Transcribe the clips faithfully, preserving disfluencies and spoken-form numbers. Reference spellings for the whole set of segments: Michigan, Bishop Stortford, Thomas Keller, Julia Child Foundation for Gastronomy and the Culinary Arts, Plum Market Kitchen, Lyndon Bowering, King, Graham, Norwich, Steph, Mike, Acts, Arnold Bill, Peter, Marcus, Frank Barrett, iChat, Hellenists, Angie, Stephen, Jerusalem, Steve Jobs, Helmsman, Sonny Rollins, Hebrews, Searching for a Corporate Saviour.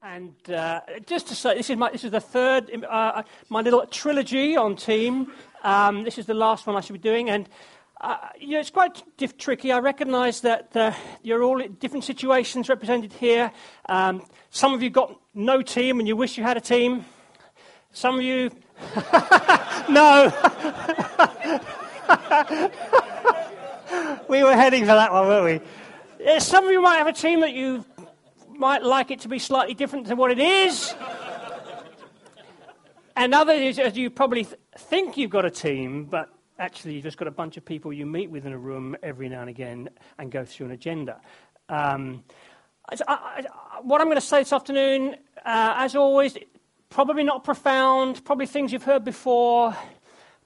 And uh, just to say, this is my this is the third uh, my little trilogy on team. Um, this is the last one I should be doing, and uh, you know, it's quite diff- tricky. I recognise that uh, you're all in different situations represented here. Um, some of you got no team, and you wish you had a team. Some of you, no. We were heading for that one, weren't we? Yeah, some of you might have a team that you might like it to be slightly different than what it is. And others, as you probably th- think you've got a team, but actually you've just got a bunch of people you meet with in a room every now and again and go through an agenda. Um, I, I, I, what I'm going to say this afternoon, uh, as always, probably not profound, probably things you've heard before,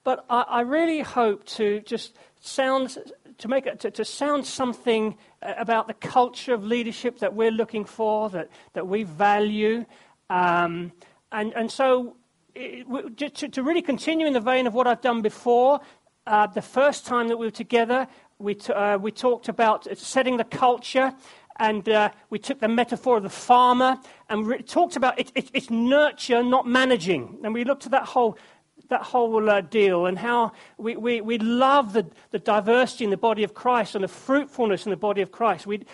but I, I really hope to just sound... To make to, to sound something about the culture of leadership that we're looking for, that that we value, um, and and so it, to, to really continue in the vein of what I've done before. Uh, the first time that we were together, we t- uh, we talked about setting the culture, and uh, we took the metaphor of the farmer and re- talked about it, it, it's nurture, not managing, and we looked at that whole. That whole uh, deal, and how we, we, we love the, the diversity in the body of Christ and the fruitfulness in the body of Christ. We,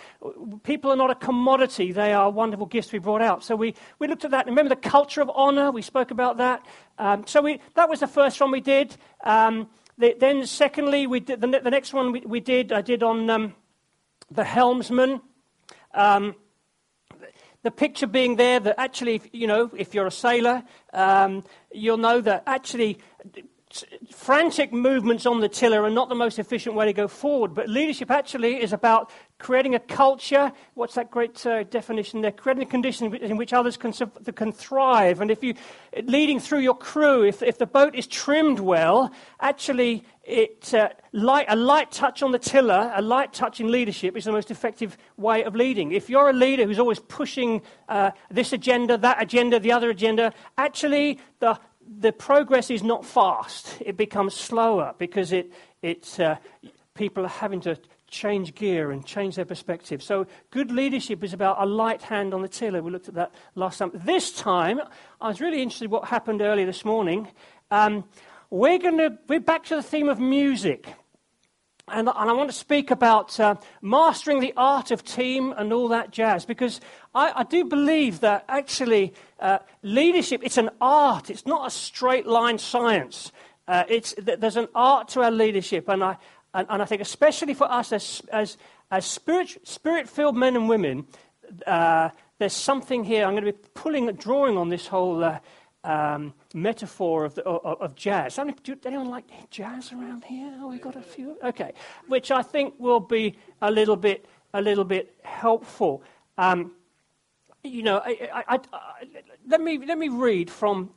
people are not a commodity. They are wonderful gifts we brought out. So we, we looked at that. Remember the culture of honor? We spoke about that. Um, so we, that was the first one we did. Um, the, then secondly, we did, the, the next one we, we did, I did on um, the Helmsman. Um, The picture being there that actually, if, you know, if you're a sailor, um, you'll know that actually t- frantic movements on the tiller are not the most efficient way to go forward. But leadership actually is about creating a culture. What's that great uh, definition there? Creating a condition in which others can, can thrive. And if you leading through your crew, if if the boat is trimmed well, actually it uh, light, a light touch on the tiller, a light touch in leadership is the most effective way of leading. If you're a leader who's always pushing uh, this agenda, that agenda, the other agenda, actually the the progress is not fast. It becomes slower because it it's uh, people are having to change gear and change their perspective. So good leadership is about a light hand on the tiller. We looked at that last time. This time, I was really interested in what happened earlier this morning. Um, we're going to we're back to the theme of music, and, and I want to speak about uh, mastering the art of team and all that jazz, because I, I do believe that actually uh, leadership, it's an art. It's not a straight line science. Uh, it's there's an art to our leadership, and I. And, and I think especially for us as as, as spirit, spirit-filled men and women, uh, there's something here. I'm going to be pulling, drawing on this whole uh, um, metaphor of, the, of, of jazz. Does anyone like jazz around here? Oh, we've got a few. Okay. Which I think will be a little bit a little bit helpful. Um, you know, I, I, I, I, let me let me read from,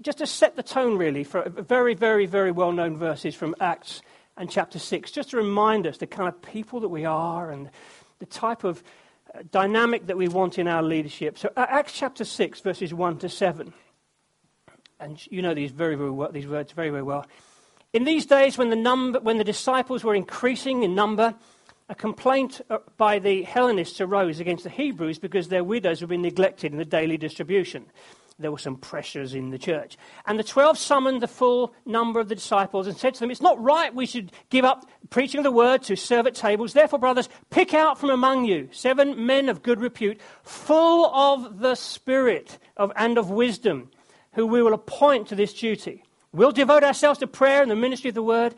just to set the tone really, for very, very, very well-known verses from Acts and chapter six, just to remind us the kind of people that we are and the type of dynamic that we want in our leadership. So Acts chapter six, verses one to seven. And you know these very, very well, these words very, very well. In these days when the number, when the disciples were increasing in number, a complaint by the Hellenists arose against the Hebrews because their widows were being neglected in the daily distribution. There were some pressures in the church. And the twelve summoned the full number of the disciples and said to them, "It's not right we should give up preaching the word to serve at tables. Therefore, brothers, pick out from among you seven men of good repute, full of the Spirit of and of wisdom, who we will appoint to this duty. We'll devote ourselves to prayer and the ministry of the word."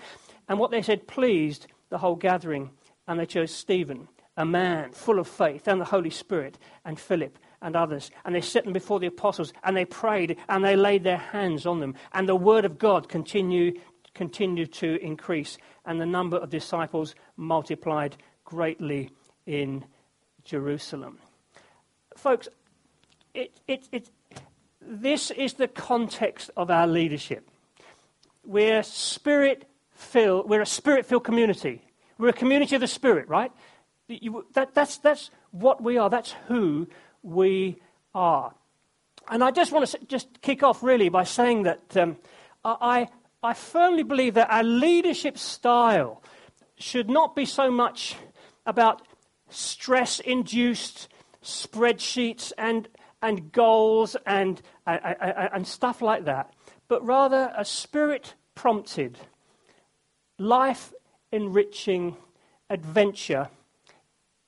And what they said pleased the whole gathering. And they chose Stephen, a man full of faith and the Holy Spirit, and Philip, and others, and they set them before the apostles, and they prayed, and they laid their hands on them, and the word of God continued, continued to increase, and the number of disciples multiplied greatly in Jerusalem. Folks, it, it, it, this is the context of our leadership. We're spirit-filled. We're a spirit-filled community. We're a community of the Spirit, right? You, that, that's that's what we are. That's who we are. And I just want to just kick off really by saying that um, I I firmly believe that our leadership style should not be so much about stress-induced spreadsheets and and goals and, and, and stuff like that, but rather a spirit-prompted, life-enriching adventure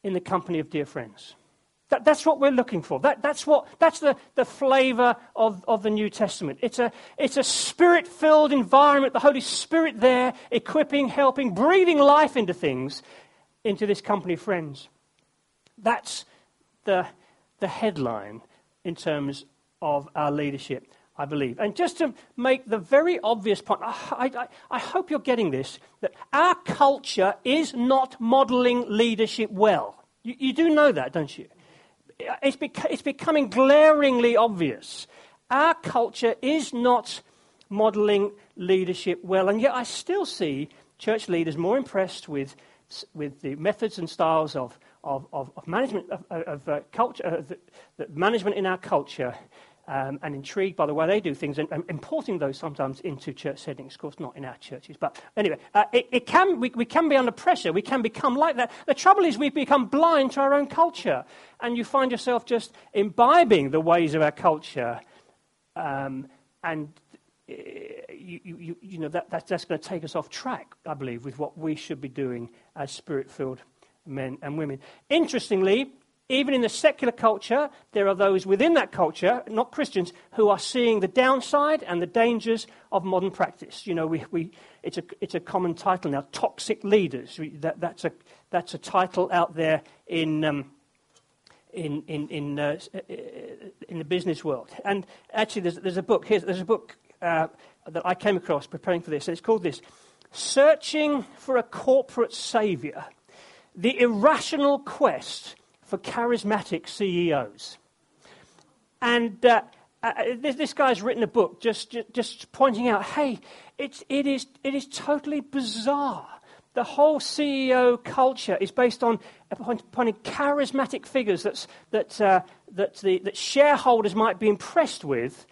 in the company of dear friends. That, that's what we're looking for. That, that's what that's the, the flavor of, of the New Testament. It's a, it's a spirit-filled environment, the Holy Spirit there, equipping, helping, breathing life into things, into this company of friends. That's the, the headline in terms of our leadership, I believe. And just to make the very obvious point, I, I, I hope you're getting this, that our culture is not modeling leadership well. You, you do know that, don't you? It's, bec- it's becoming glaringly obvious. Our culture is not modelling leadership well, and yet I still see church leaders more impressed with with the methods and styles of of, of, of management of, of uh, culture, uh, the, the management in our culture, um, and intrigued by the way they do things, and, and importing those sometimes into church settings. Of course, not in our churches, but anyway, uh, it, it can we, we can be under pressure. We can become like that. The trouble is, we've become blind to our own culture. And you find yourself just imbibing the ways of our culture, um, and you, you, you know that, that that's going to take us off track, I believe, with what we should be doing as spirit-filled men and women. Interestingly, even in the secular culture, there are those within that culture, not Christians, who are seeing the downside and the dangers of modern practice. You know, we, we it's a it's a common title now, toxic leaders. We, that, that's a that's a title out there in. Um, In in in, uh, in the business world, and actually, there's there's a book here. There's a book uh, that I came across preparing for this. And it's called this: "Searching for a Corporate Saviour: The Irrational Quest for Charismatic C E Os." And uh, uh, this, this guy's written a book just, just just pointing out, hey, it's it is it is totally bizarre. The whole C E O culture is based on appointing charismatic figures that's, that uh, that the that shareholders might be impressed with,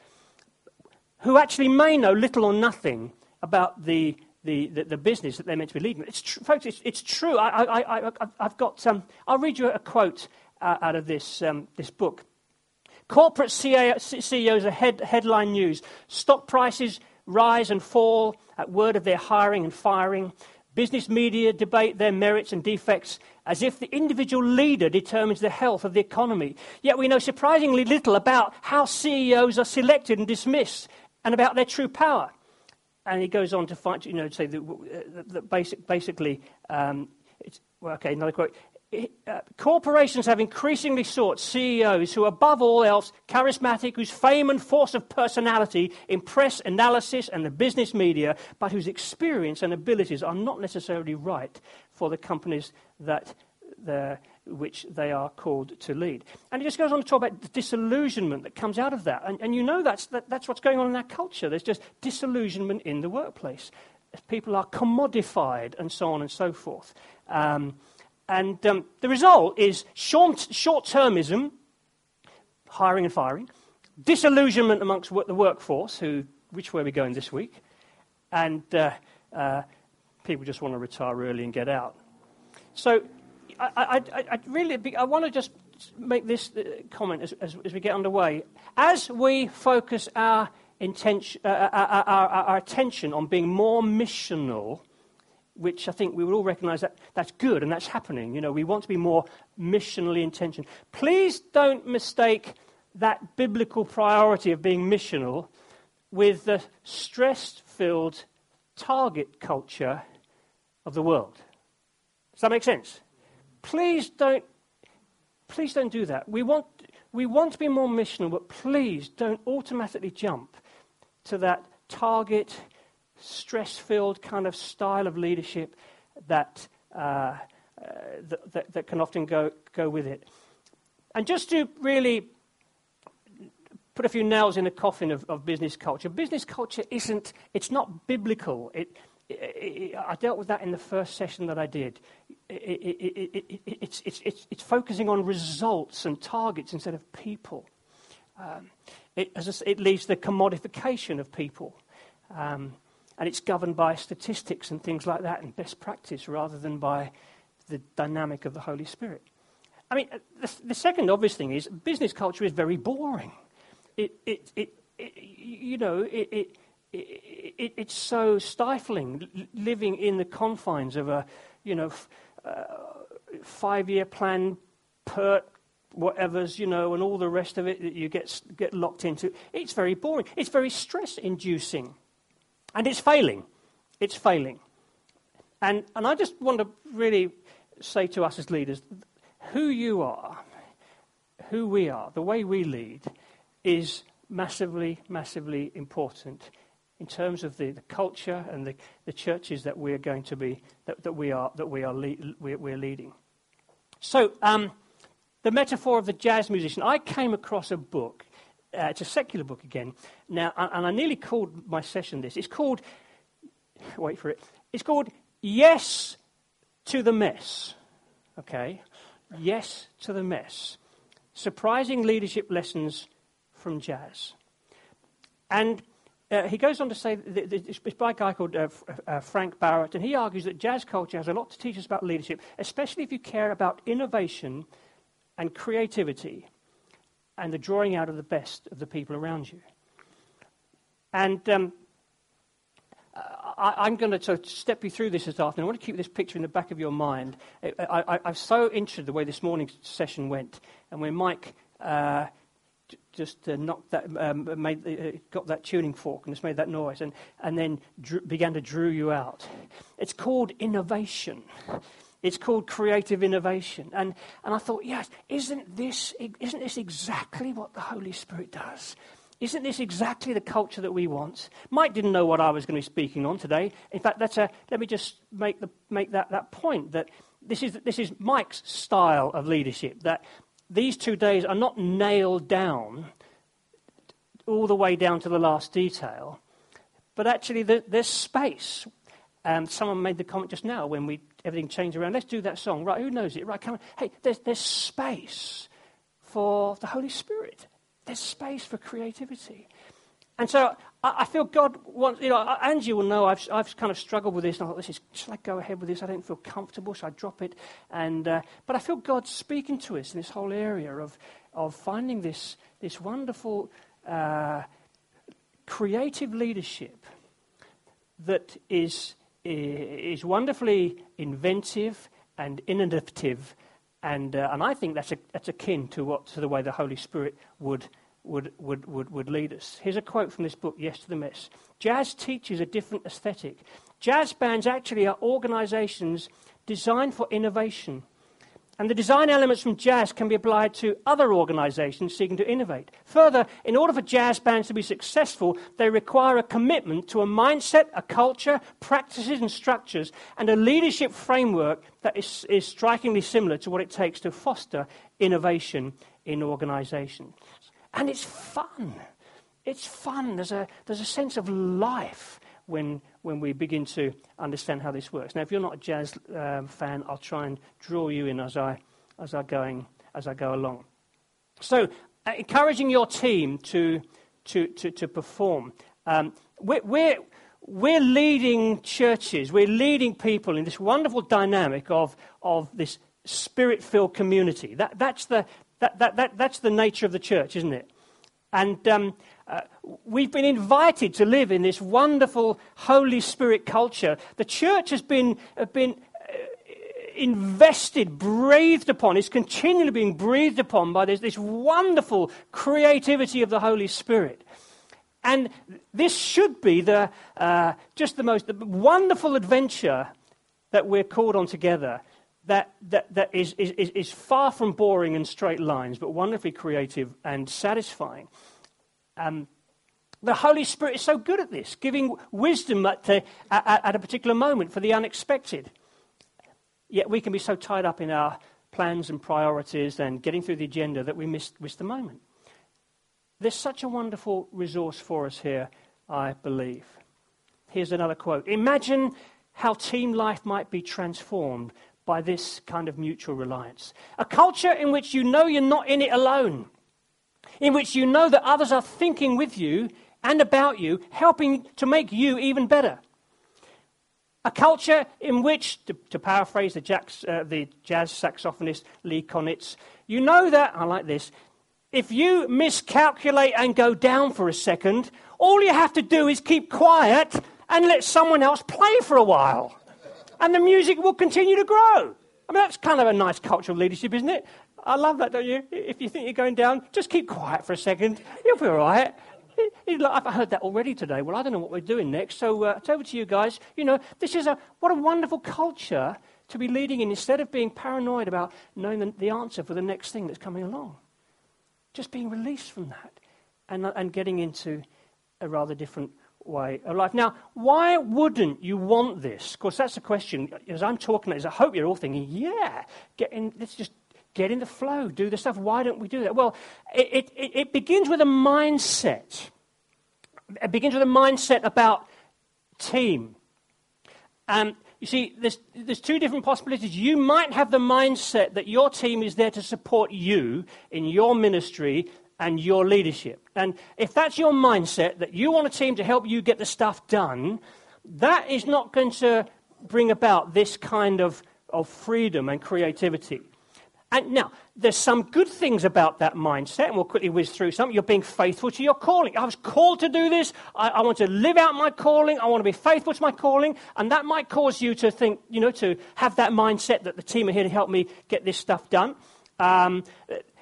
who actually may know little or nothing about the the, the, the business that they're meant to be leading. It's tr- folks, it's, it's true. I, I I I've got um. I'll read you a quote uh, out of this um, this book. Corporate C E Os are head, headline news. Stock prices rise and fall at word of their hiring and firing. Business media debate their merits and defects as if the individual leader determines the health of the economy. Yet we know surprisingly little about how C E Os are selected and dismissed and about their true power. And he goes on to find, you know, say that, that basic, basically, um, it's, well, okay, another quote. Uh, corporations have increasingly sought C E Os who, above all else, charismatic, whose fame and force of personality impress analysis and the business media, but whose experience and abilities are not necessarily right for the companies that the, which they are called to lead. And it just goes on to talk about the disillusionment that comes out of that. And, and you know that's that, that's what's going on in our culture. There's just disillusionment in the workplace. People are commodified and so on and so forth. Um And um, the result is short, short-termism, hiring and firing, disillusionment amongst the workforce, who, which way are we going this week? And uh, uh, people just want to retire early and get out. So I, I, I, I really be, I want to just make this comment as, as, as we get underway. As we focus our, intention, uh, our, our, our attention on being more missional, which I think we would all recognise that that's good and that's happening. You know, we want to be more missionally intentioned. Please don't mistake that biblical priority of being missional with the stress-filled target culture of the world. Does that make sense? Please don't, please don't do that. We want we want to be more missional, but please don't automatically jump to that target stress-filled kind of style of leadership that, uh, uh, that, that that can often go go with it. And just to really put a few nails in the coffin of, of business culture, business culture isn't, it's not biblical. It, it, it, I dealt with that in the first session that I did. It, it, it, it, it, it's, it's, it's, it's focusing on results and targets instead of people. Um, it, as I, it leads to the commodification of people. Um And it's governed by statistics and things like that and best practice rather than by the dynamic of the Holy Spirit. I mean, the, the second obvious thing is business culture is very boring. It, it, it, it you know, it, it, it, it, it's so stifling living in the confines of a, you know, f- uh, five-year plan, pert, whatever's, you know, and all the rest of it that you get get locked into. It's very boring. It's very stress-inducing, and it's failing. It's failing, and and I just want to really say to us as leaders, who you are, who we are, the way we lead is massively, massively important in terms of the, the culture and the, the churches that we're going to be, that, that we are, that we are lead, we're, we're leading. So um, the metaphor of the jazz musician. I came across a book. Uh, it's a secular book again. Now, and I nearly called my session this. It's called. Wait for it. It's called Yes to the Mess. Okay. Yes to the Mess. Surprising leadership lessons from jazz. And uh, he goes on to say, that it's by a guy called uh, uh, Frank Barrett, and he argues that jazz culture has a lot to teach us about leadership, especially if you care about innovation and creativity and the drawing out of the best of the people around you. And um, I, I'm going to sort of step you through this this afternoon. I want to keep this picture in the back of your mind. I, I, I'm so interested in the way this morning's session went, and where Mike uh, j- just uh, knocked that, um, made the, uh, got that tuning fork and just made that noise, and and then drew, began to drew you out. It's called innovation. It's called creative innovation. And and I thought, yes, isn't this isn't this exactly what the Holy Spirit does? Isn't this exactly the culture that we want? Mike didn't know what I was going to be speaking on today. In fact, that's a, let me just make the make that, that point, that this is this is Mike's style of leadership, that these two days are not nailed down all the way down to the last detail, but actually the, there's space. Um, someone made the comment just now when we everything changed around. Let's do that song. Right, who knows it? Right, come on. Hey, there's there's space for the Holy Spirit. There's space for creativity. And so I, I feel God wants, you know, Angie will know I've I've kind of struggled with this, and I thought, this is, should I go ahead with this? I don't feel comfortable, should I drop it? And uh, but I feel God speaking to us in this whole area of of finding this this wonderful uh, creative leadership that is is wonderfully inventive and innovative. And uh, and I think that's a, that's akin to what to the way the Holy Spirit would would would would would lead us. Here's a quote from this book, Yes to the Mess. Jazz teaches a different aesthetic. Jazz bands actually are organizations designed for innovation, and the design elements from jazz can be applied to other organizations seeking to innovate. Further, in order for jazz bands to be successful, they require a commitment to a mindset, a culture, practices and structures, and a leadership framework that is, is strikingly similar to what it takes to foster innovation in organizations. And it's fun. It's fun. There's a, there's a sense of life when when we begin to understand how this works. Now, if you're not a jazz um, fan, I'll try and draw you in as I as I going as I go along. So, uh, encouraging your team to to to, to perform. Um, we're, we're we're leading churches. We're leading people in this wonderful dynamic of of this spirit-filled community. That that's the that that, that that's the nature of the church, isn't it? And um, uh, we've been invited to live in this wonderful Holy Spirit culture. The church has been uh, been uh, invested, breathed upon. It's continually being breathed upon by this, this wonderful creativity of the Holy Spirit. And this should be the uh, just the most the wonderful adventure that we're called on together. That that that is, is, is far from boring and straight lines, but wonderfully creative and satisfying. Um, the Holy Spirit is so good at this, giving wisdom at, the, at at a particular moment for the unexpected. Yet we can be so tied up in our plans and priorities and getting through the agenda that we miss miss the moment. There's such a wonderful resource for us here, I believe. Here's another quote: "Imagine how team life might be transformed by this kind of mutual reliance. A culture in which you know you're not in it alone, in which you know that others are thinking with you and about you, helping to make you even better. A A culture in which, to, to paraphrase the, jacks, uh, the jazz saxophonist Lee Konitz, you know that, I like this, if you miscalculate and go down for a second, all you have to do is keep quiet and let someone else play for a while. And the music will continue to grow. I mean, that's kind of a nice cultural leadership, isn't it? I love that, don't you? If you think you're going down, just keep quiet for a second. You'll be all right. I've heard that already today. Well, I don't know what we're doing next, so uh, it's over to you guys. You know, this is a what a wonderful culture to be leading in instead of being paranoid about knowing the, the answer for the next thing that's coming along. Just being released from that and, and getting into a rather different way of life. Now, why wouldn't you want this? Of course, that's the question. As I'm talking about this, I hope you're all thinking, yeah, get in, let's just get in the flow, do the stuff. Why don't we do that? Well, it, it, it begins with a mindset. It begins with a mindset about team. Um, you see, there's, there's two different possibilities. You might have the mindset that your team is there to support you in your ministry and your leadership. And if that's your mindset, that you want a team to help you get the stuff done, that is not going to bring about this kind of, of freedom and creativity. And now, there's some good things about that mindset, and we'll quickly whiz through some. You're being faithful to your calling. I was called to do this. I, I want to live out my calling. I want to be faithful to my calling. And that might cause you to think, you know, to have that mindset that the team are here to help me get this stuff done. Um,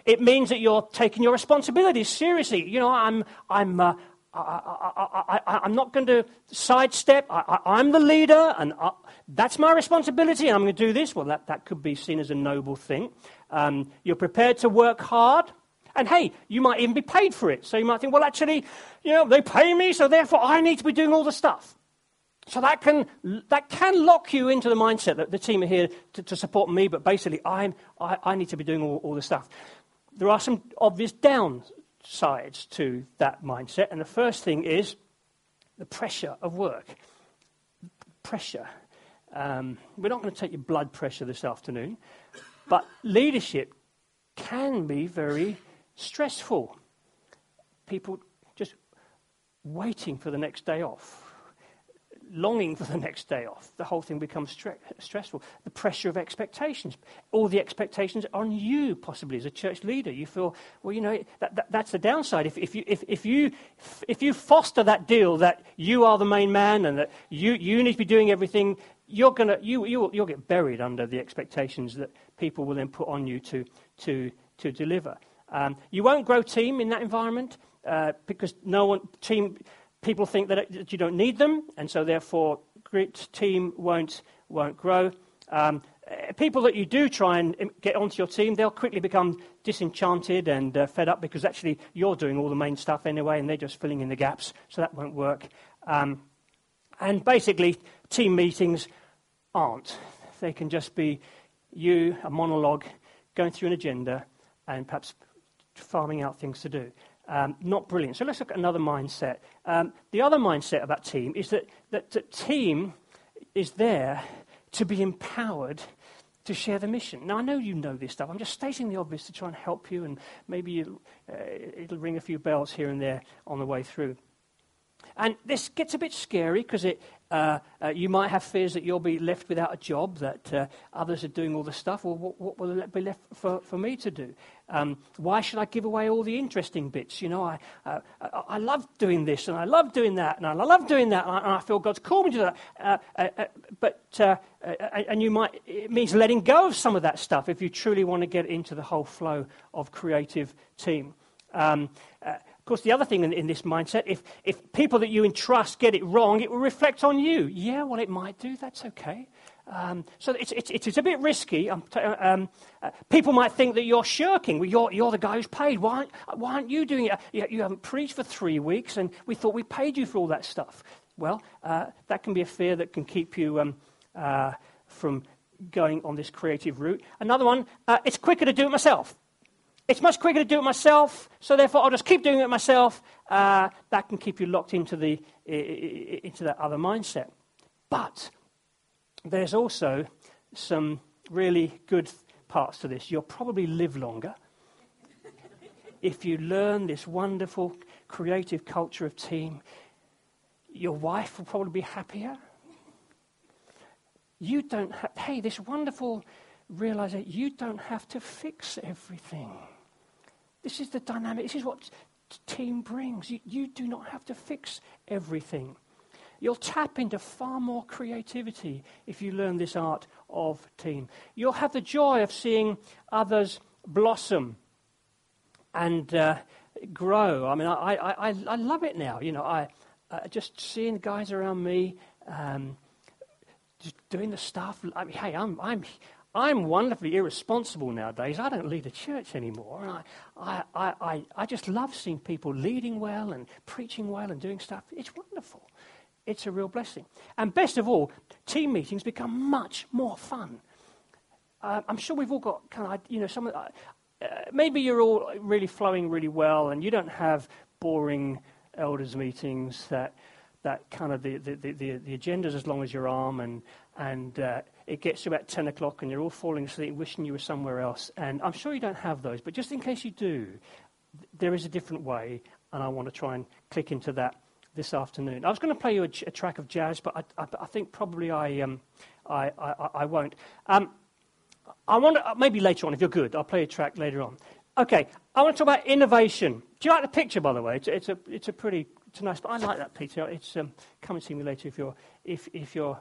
it means that you're taking your responsibilities seriously. You know, I'm, I'm, uh, I, I, I, I, I'm not going to sidestep. I, I, I'm the leader, and I, that's my responsibility, and I'm going to do this. Well, that, that could be seen as a noble thing. Um, you're prepared to work hard, and hey, you might even be paid for it. So you might think, well, actually, you know, they pay me, so therefore I need to be doing all the stuff. So that can that can lock you into the mindset that the team are here to, to support me, but basically I'm, I I need to be doing all, all the stuff. There are some obvious downsides to that mindset, and the first thing is the pressure of work. Pressure. Um, we're not going to take your blood pressure this afternoon. But leadership can be very stressful. People just waiting for the next day off, longing for the next day off. The whole thing becomes stre- stressful. The pressure of expectations, all the expectations on you possibly as a church leader. You feel, well, you know, that, that, that's the downside. If, if, you, if, if, you, if you foster that deal that you are the main man and that you, you need to be doing everything, You're gonna you you you'll get buried under the expectations that people will then put on you to to to deliver. Um, you won't grow team in that environment uh, because no one team people think that, it, that you don't need them, and so therefore grit team won't won't grow. Um, people that you do try and get onto your team, they'll quickly become disenchanted and uh, fed up because actually you're doing all the main stuff anyway, and they're just filling in the gaps, so that won't work. Um, and basically. Team meetings aren't. They can just be you, a monologue, going through an agenda and perhaps farming out things to do. Um, not brilliant. So let's look at another mindset. Um, the other mindset about team is that, that that team is there to be empowered to share the mission. Now, I know you know this stuff. I'm just stating the obvious to try and help you, and maybe you, uh, it'll ring a few bells here and there on the way through. And this gets a bit scary because it Uh, uh, you might have fears that you'll be left without a job, that uh, others are doing all the stuff. Well, what, what will be left for, for me to do? Um, why should I give away all the interesting bits? You know, I, uh, I I love doing this, and I love doing that, and I love doing that, and I, and I feel God's called me to that. Uh, uh, uh, but uh, uh, and you might it means letting go of some of that stuff if you truly want to get into the whole flow of creative team. Um, uh, Of course, the other thing in, in this mindset, if, if people that you entrust get it wrong, it will reflect on you. Yeah, well, it might do. That's okay. Um, so it's, it's it's a bit risky. Um, t- um, uh, people might think that you're shirking. Well, you're you're the guy who's paid. Why why aren't you doing it? You, you haven't preached for three weeks, and we thought we paid you for all that stuff. Well, uh, that can be a fear that can keep you um, uh, from going on this creative route. Another one, uh, it's quicker to do it myself. It's much quicker to do it myself, so therefore I'll just keep doing it myself. Uh, that can keep you locked into the into that other mindset. But there's also some really good parts to this. You'll probably live longer if you learn this wonderful creative culture of team. Your wife will probably be happier. You don't have, hey, this wonderful realization, you don't have to fix everything. This is the dynamic, this is what team brings. You, you do not have to fix everything. You'll tap into far more creativity if you learn this art of team. You'll have the joy of seeing others blossom and uh, grow. I mean, I, I, I, I love it now. You know, I uh, just seeing guys around me um, just doing the stuff. I mean, hey, I'm I'm I'm wonderfully irresponsible nowadays. I don't lead a church anymore, and I I, I, I I just love seeing people leading well and preaching well and doing stuff. It's wonderful. It's a real blessing. And best of all, team meetings become much more fun. Uh, I'm sure we've all got kind of, you know, some. Uh, maybe you're all really flowing really well, and you don't have boring elders meetings that that kind of the the the, the agenda's as long as your arm, and and uh, it gets to about ten o'clock, and you're all falling asleep, wishing you were somewhere else. And I'm sure you don't have those, but just in case you do, there is a different way, and I want to try and click into that this afternoon. I was going to play you a, a track of jazz, but I, I, I think probably I, um, I, I, I won't. Um, I want to, maybe later on, if you're good, I'll play a track later on. Okay, I want to talk about innovation. Do you like the picture, by the way? It's, it's a, it's a pretty, it's a nice. But I like that, Peter. It's um, come and see me later if you're, if, if you're,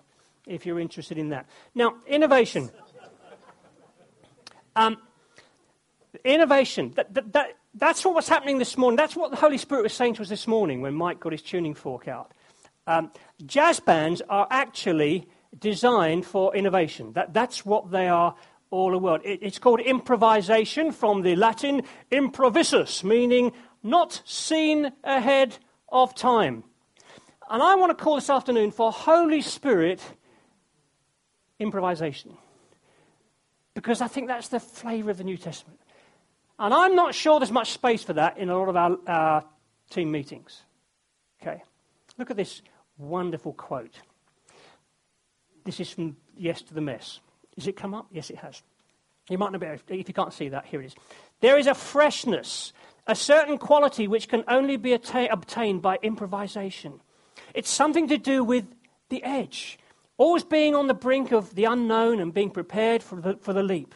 if you're interested in that. Now, innovation. um, innovation. That, that, that That's what was happening this morning. That's what the Holy Spirit was saying to us this morning when Mike got his tuning fork out. Um, jazz bands are actually designed for innovation. That, that's what they are all about. It, it's called improvisation, from the Latin improvisus, meaning not seen ahead of time. And I want to call this afternoon for Holy Spirit improvisation, because I think that's the flavor of the New Testament. And I'm not sure there's much space for that in a lot of our uh, team meetings. Okay, look at this wonderful quote. This is from Yes to the Mess. Has it come up? Yes, it has. You might not be able to, if you can't see that, here it is. There is a freshness, a certain quality which can only be atta- obtained by improvisation. It's something to do with the edge, always being on the brink of the unknown and being prepared for the, for the leap.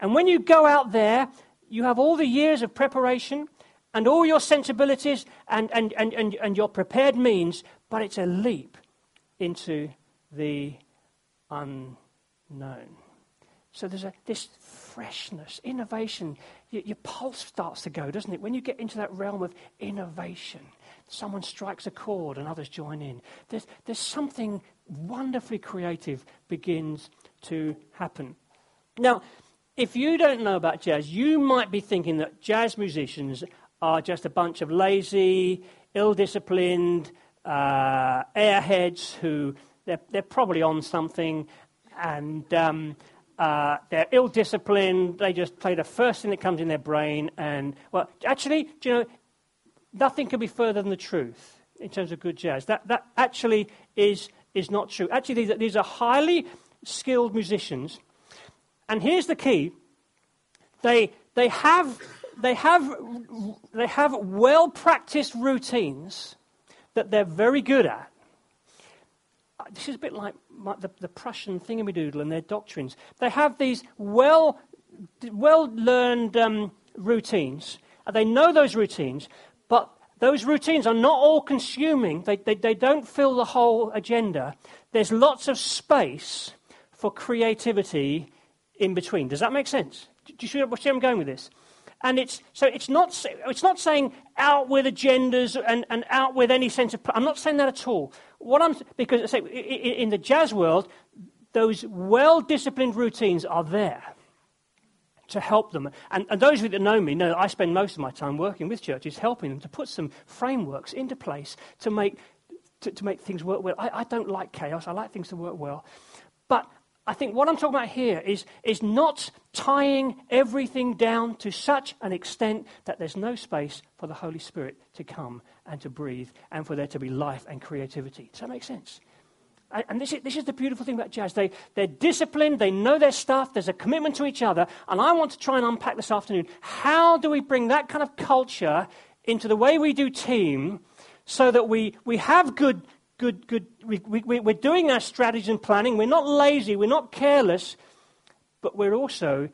And when you go out there, you have all the years of preparation and all your sensibilities and, and, and, and, and your prepared means, but it's a leap into the unknown. So there's a, this freshness, innovation. Your, your pulse starts to go, doesn't it? When you get into that realm of innovation, someone strikes a chord and others join in. There's, there's something wonderfully creative begins to happen. Now, if you don't know about jazz, you might be thinking that jazz musicians are just a bunch of lazy, ill-disciplined uh, airheads who they're, they're probably on something, and um, uh, they're ill-disciplined. They just play the first thing that comes in their brain, and well, actually, do you know, nothing could be further than the truth in terms of good jazz. That that actually is is not true. Actually, these, these are highly skilled musicians. And here's the key: they they have they have they have well practiced routines that they're very good at. This is a bit like my, the, the Prussian thingamadoodle and their doctrines. They have these well well learned um, routines. They know those routines, but those routines are not all consuming. They, they they don't fill the whole agenda. There's lots of space for creativity in between. Does that make sense? Do you see where I'm going with this? And it's so it's not it's not saying out with agendas and, and out with any sense of. I'm not saying that at all. What I'm because I say in the jazz world, those well-disciplined routines are there to help them. And, and those of you that know me know I spend most of my time working with churches, helping them to put some frameworks into place to make to, to make things work well. I, I don't like chaos. I like things to work well, but I think what I'm talking about here is, is not tying everything down to such an extent that there's no space for the Holy Spirit to come and to breathe and for there to be life and creativity. Does that make sense? And this is, this is the beautiful thing about jazz. They, they're disciplined. They know their stuff. There's a commitment to each other. And I want to try and unpack this afternoon. How do we bring that kind of culture into the way we do team so that we, we have good good, good. We, we, we're doing our strategy and planning. We're not lazy. We're not careless. But we're also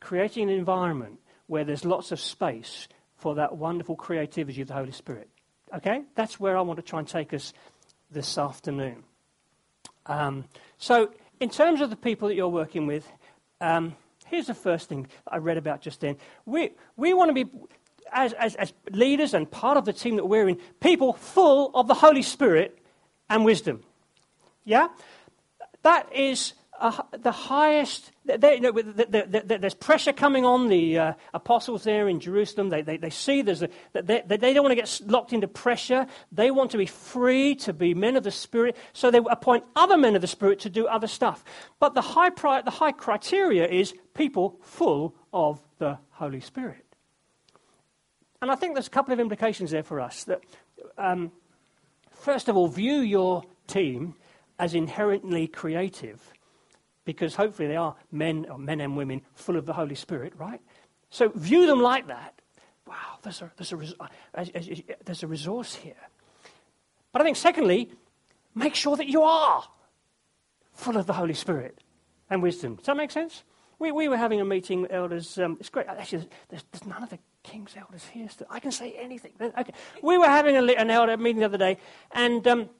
creating an environment where there's lots of space for that wonderful creativity of the Holy Spirit. Okay? That's where I want to try and take us this afternoon. Um, so in terms of the people that you're working with, um, here's the first thing I read about just then. We we want to be, as, as as leaders and part of the team that we're in, people full of the Holy Spirit and wisdom. Yeah? That is uh, the highest, they, you know, the, the, the, there's pressure coming on the uh, apostles there in Jerusalem. They they, they see there's a, they, they don't want to get locked into pressure. They want to be free to be men of the Spirit. So they appoint other men of the Spirit to do other stuff. But the high pri- the high criteria is people full of the Holy Spirit. And I think there's a couple of implications there for us. That, um, first of all, view your team as inherently creative, because hopefully they are men or men and women full of the Holy Spirit, right? So view them like that. Wow, there's a there's a there's a resource here. But I think secondly, make sure that you are full of the Holy Spirit and wisdom. Does that make sense? We we were having a meeting with elders. Um, it's great. Actually, there's, there's none of the King's elders here. Still. I can say anything. Okay. We were having a, an elder meeting the other day, and um,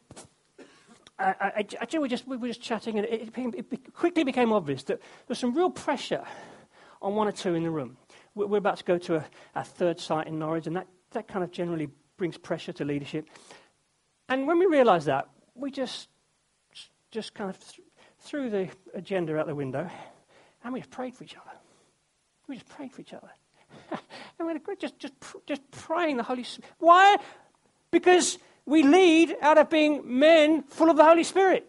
I, I, actually we, just, we were just chatting, and it, it, it quickly became obvious that there's some real pressure on one or two in the room. We're, we're about to go to a, a third site in Norwich, and that, that kind of generally brings pressure to leadership. And when we realised that, we just just kind of th- threw the agenda out the window, and we just prayed for each other. We just prayed for each other. And we're just, just, just praying the Holy Spirit. Why? Because we lead out of being men full of the Holy Spirit,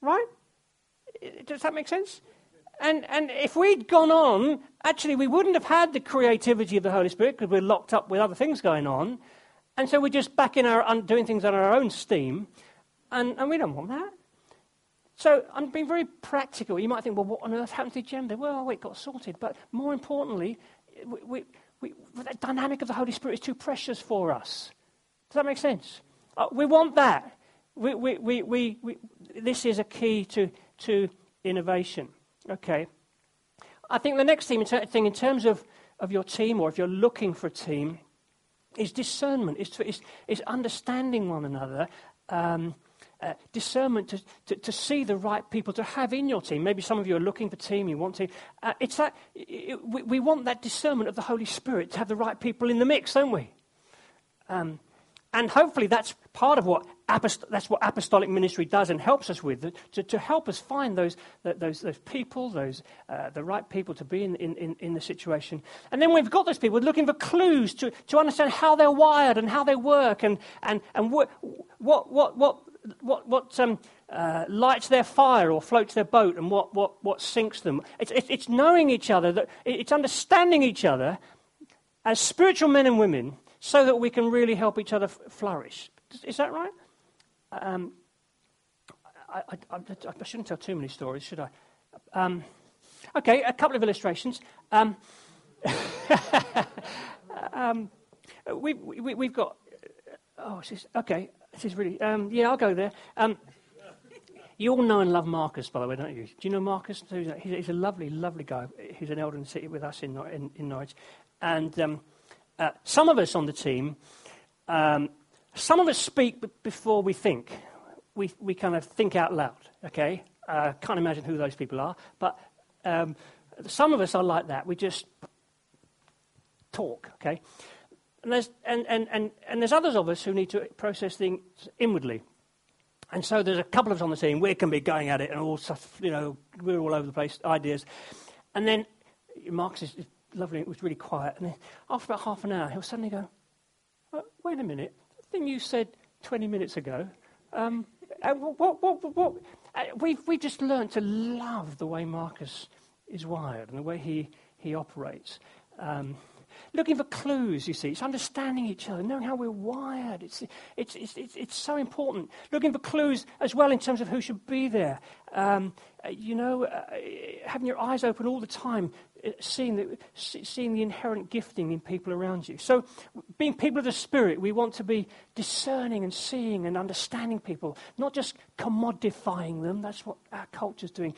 right? Does that make sense? And and if we'd gone on, actually we wouldn't have had the creativity of the Holy Spirit because we're locked up with other things going on, and so we're just back in our doing things on our own steam, and, and we don't want that. So I'm being very practical. You might think, well, what on earth happened to the agenda? Well, it got sorted, but more importantly, we, we, we, the dynamic of the Holy Spirit is too precious for us. Does that make sense? Uh, we want that. We, we, we, we, we, this is a key to to innovation. Okay. I think the next thing, thing in terms of, of your team, or if you're looking for a team, is discernment. Is is is understanding one another. Um, Uh, discernment to, to, to see the right people to have in your team. Maybe some of you are looking for team, you want to. Uh, it's that it, we, we want that discernment of the Holy Spirit to have the right people in the mix, don't we? Um, and hopefully that's part of what apost- that's what apostolic ministry does and helps us with, to, to help us find those those those people, those uh, the right people to be in, in, in the situation. And then we've got those people, we're looking for clues to, to understand how they're wired and how they work and and and what what what. what What what um, uh, lights their fire or floats their boat, and what what, what sinks them? It's, it's it's knowing each other, that it's understanding each other as spiritual men and women, so that we can really help each other f- flourish. Is, is that right? Um, I, I, I, I shouldn't tell too many stories, should I? Um, okay, a couple of illustrations. Um, um, we, we we've got. Oh, is this, okay. This is really, um, yeah, I'll go there. Um, you all know and love Marcus, by the way, don't you? Do you know Marcus? He's a lovely, lovely guy. He's an elder in the city with us in, in, in Norwich. And um, uh, some of us on the team, um, some of us speak b- before we think. We we kind of think out loud, okay? Uh, can't imagine who those people are. But um, some of us are like that. We just talk, okay? And there's, and, and, and, and there's others of us who need to process things inwardly. And so there's a couple of us on the team. We can be going at it and all stuff, you know, we're all over the place, ideas. And then Marcus is lovely. It was really quiet. And then after about half an hour, he'll suddenly go, oh, wait a minute, the thing you said twenty minutes ago, um, what, what, what, what? We've, we've just learned to love the way Marcus is wired and the way he, he operates. Um Looking for clues, you see. It's understanding each other, knowing how we're wired. It's it's it's it's, it's so important. Looking for clues as well in terms of who should be there. Um, you know, uh, having your eyes open all the time, uh, seeing the seeing the inherent gifting in people around you. So, being people of the Spirit, we want to be discerning and seeing and understanding people, not just commodifying them. That's what our culture's doing.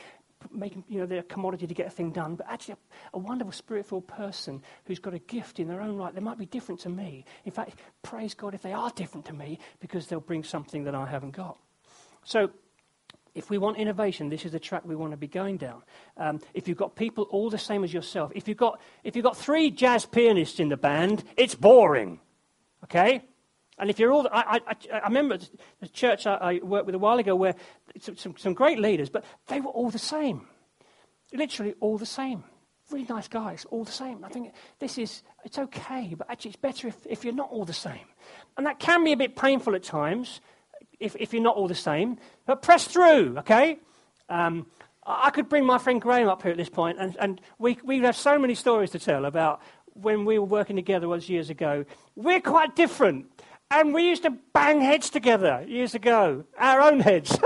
Making, you know, they're a commodity to get a thing done, but actually a, a wonderful spirit-filled person who's got a gift in their own right. They might be different to me. In fact, praise God if they are different to me, because they'll bring something that I haven't got. So if we want innovation, this is the track we want to be going down. Um, if you've got people all the same as yourself, if you've got if you've got three jazz pianists in the band, it's boring, okay? And if you're all, I, I, I remember the church I, I worked with a while ago where some, some great leaders, but they were all the same, literally all the same. Really nice guys, all the same. I think this is, it's okay, but actually it's better if, if you're not all the same. And that can be a bit painful at times if, if you're not all the same, but press through, okay? Um, I could bring my friend Graham up here at this point, and, and we we have so many stories to tell about when we were working together was years ago. We're quite different. And we used to bang heads together years ago, our own heads.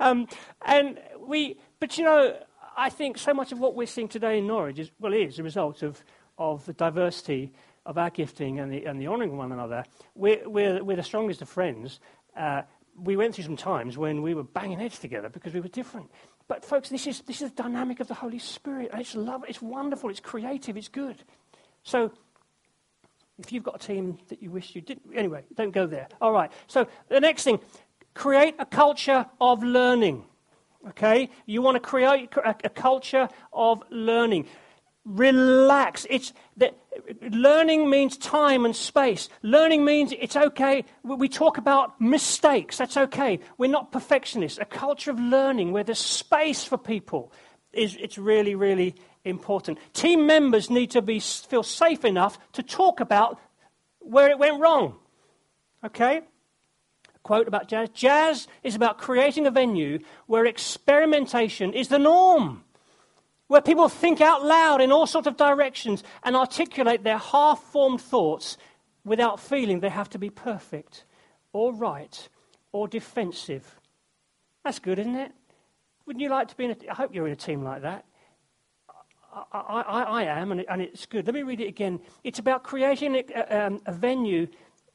um, and we, but you know, I think so much of what we're seeing today in Norwich is, well, is a result of, of the diversity of our gifting and the, and the honouring one another. We're, we're, we're the strongest of friends. Uh, we went through some times when we were banging heads together because we were different. But folks, this is this is the dynamic of the Holy Spirit. And it's love. It's wonderful. It's creative. It's good. So. If you've got a team that you wish you didn't... Anyway, don't go there. All right. So the next thing, create a culture of learning, okay? You want to create a, a culture of learning. Relax. It's that learning means time and space. Learning means it's okay. We talk about mistakes. That's okay. We're not perfectionists. A culture of learning where there's space for people is it's really, really important. Team members need to be feel safe enough to talk about where it went wrong. Okay? A quote about jazz. Jazz is about creating a venue where experimentation is the norm, where people think out loud in all sorts of directions and articulate their half-formed thoughts without feeling they have to be perfect or right or defensive. That's good, isn't it? Wouldn't you like to be in a... I hope you're in a team like that. I, I, I am, and, it, and it's good. Let me read it again. It's about creating a, um, a venue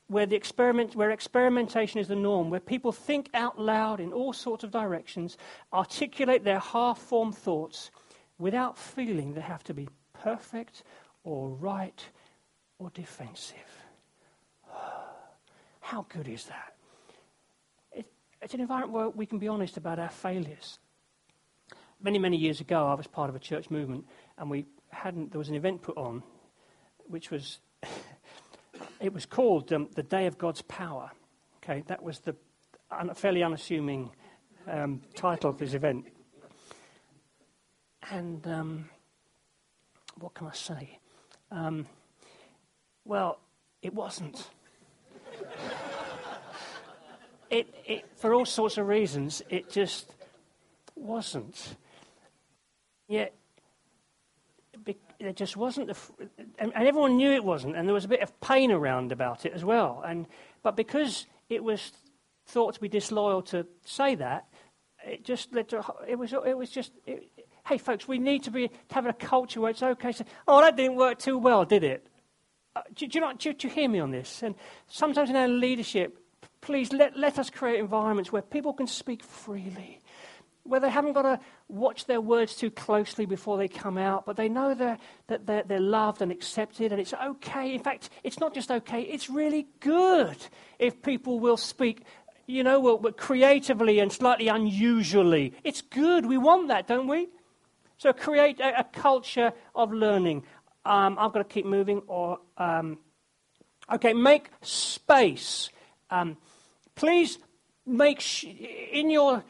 where the experiment, where experimentation is the norm, where people think out loud in all sorts of directions, articulate their half-formed thoughts without feeling they have to be perfect or right or defensive. How good is that? It, it's an environment where we can be honest about our failures. Many, many years ago, I was part of a church movement, and we hadn't. There was an event put on, which was, it was called um, the Day of God's Power. Okay, that was the un- fairly unassuming um, title of this event. And um, what can I say? Um, well, it wasn't. it, it for all sorts of reasons, it just wasn't. Yet, it just wasn't, the, and everyone knew it wasn't, and there was a bit of pain around about it as well. And but because it was thought to be disloyal to say that, it just led to. It was. It was just. It, hey, folks, we need to be having a culture where it's okay to say, "Oh, that didn't work too well, did it?" Uh, do, do you not? Do, do you hear me on this? And sometimes in our leadership, please let let us create environments where people can speak freely, where they haven't got to watch their words too closely before they come out, but they know they're, that they're, they're loved and accepted, and it's okay. In fact, it's not just okay, it's really good if people will speak, you know, will, will creatively and slightly unusually. It's good. We want that, don't we? So create a, a culture of learning. Um, I've got to keep moving. Or um, okay, make space. Um, please make sh- in your...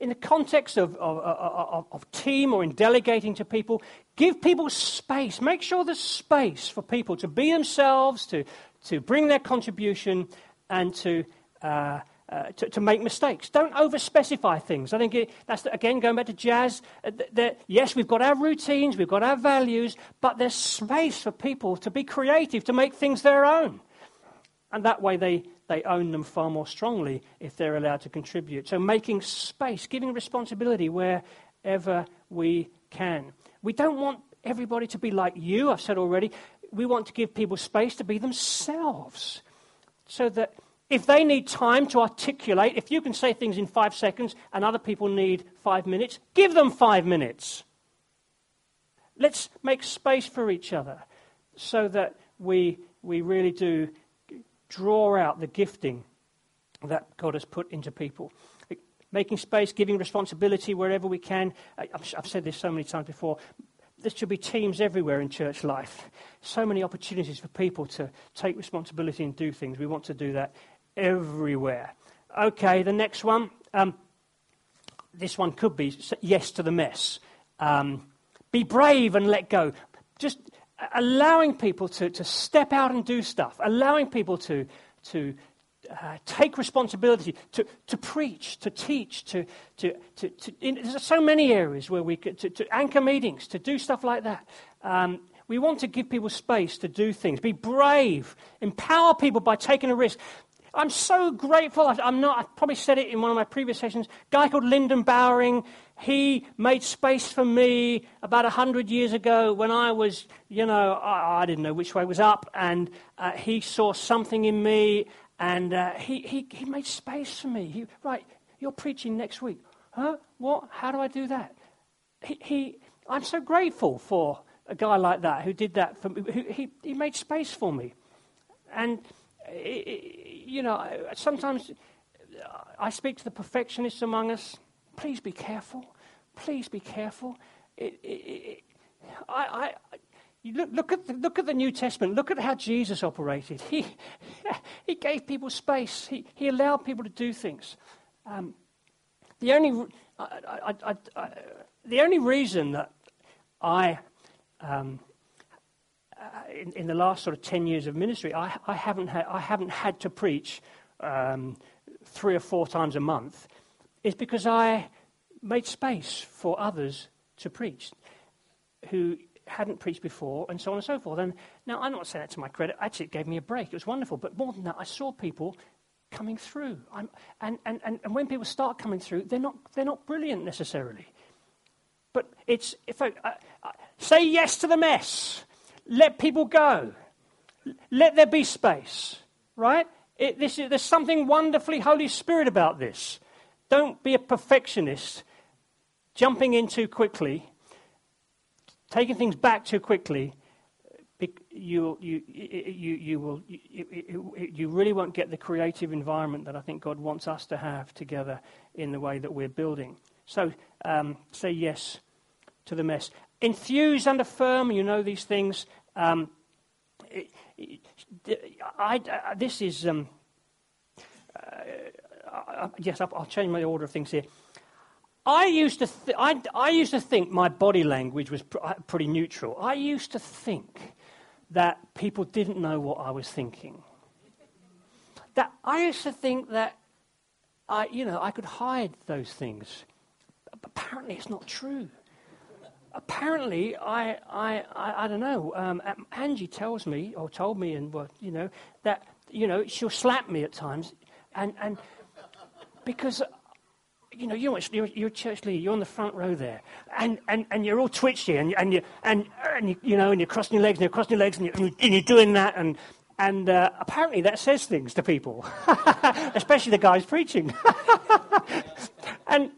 in the context of, of, of, of team or in delegating to people, give people space. Make sure there's space for people to be themselves, to to bring their contribution, and to uh, uh, to, to make mistakes. Don't over-specify things. I think it, that's, the, again, going back to jazz. Uh, the, the, yes, we've got our routines, we've got our values, but there's space for people to be creative, to make things their own. And that way they, they own them far more strongly if they're allowed to contribute. So making space, giving responsibility wherever we can. We don't want everybody to be like you, I've said already. We want to give people space to be themselves. So that if they need time to articulate, if you can say things in five seconds and other people need five minutes, give them five minutes. Let's make space for each other so that we we really do draw out the gifting that God has put into people. Making space, giving responsibility wherever we can. I've said this so many times before. There should be teams everywhere in church life. So many opportunities for people to take responsibility and do things. We want to do that everywhere. Okay, the next one. Um, this one could be yes to the mess. Um, be brave and let go. Just allowing people to, to step out and do stuff. Allowing people to to uh, take responsibility, to, to preach, to teach, to... to, to, to in, there's so many areas where we could... To, to anchor meetings, to do stuff like that. Um, we want to give people space to do things. Be brave. Empower people by taking a risk. I'm so grateful. I, I'm not... I probably said it in one of my previous sessions. A guy called Lyndon Bowering... He made space for me about one hundred years ago when I was, you know, I, I didn't know which way was up. And uh, he saw something in me and uh, he, he, he made space for me. He, right, you're preaching next week. Huh? What? How do I do that? He, he I'm so grateful for a guy like that who did that for me. Who, he, he made space for me. And, you know, sometimes I speak to the perfectionists among us. Please be careful. Please be careful. It, it, it, I, I, you look, look at the, look at the New Testament. Look at how Jesus operated. He he gave people space. He he allowed people to do things. Um, the only I, I, I, I, the only reason that I um, uh, in, in the last sort of ten years of ministry, I, I haven't had I haven't had to preach um, three or four times a month. Is because I made space for others to preach who hadn't preached before and so on and so forth. And now, I'm not saying that to my credit. Actually, it gave me a break. It was wonderful. But more than that, I saw people coming through. I'm, and, and, and, and when people start coming through, they're not they're not brilliant necessarily. But it's if I, I, I, say yes to the mess. Let people go. Let there be space, right? It, this is, there's something wonderfully Holy Spirit about this. Don't be a perfectionist, jumping in too quickly, taking things back too quickly. You you you you will you, you really won't get the creative environment that I think God wants us to have together in the way that we're building. So um, say yes to the mess. Enthuse and affirm. You know these things. Um, I, I this is. Um, uh, Uh, yes, I'll, I'll change my order of things here. I used to, th- I, I used to think my body language was pr- pretty neutral. I used to think that people didn't know what I was thinking. That I used to think that I, you know, I could hide those things. Apparently, it's not true. Apparently, I, I, I, I don't know. Um, Angie tells me, or told me, and well, you know, that you know, she'll slap me at times, and and. Because, you know, you're, you're, you're a church leader. You're on the front row there, and, and, and you're all twitchy, and and you and and you, you know, and you're crossing your legs, and you're crossing your legs, and you're, and you're doing that, and and uh, apparently that says things to people, especially the guys preaching. And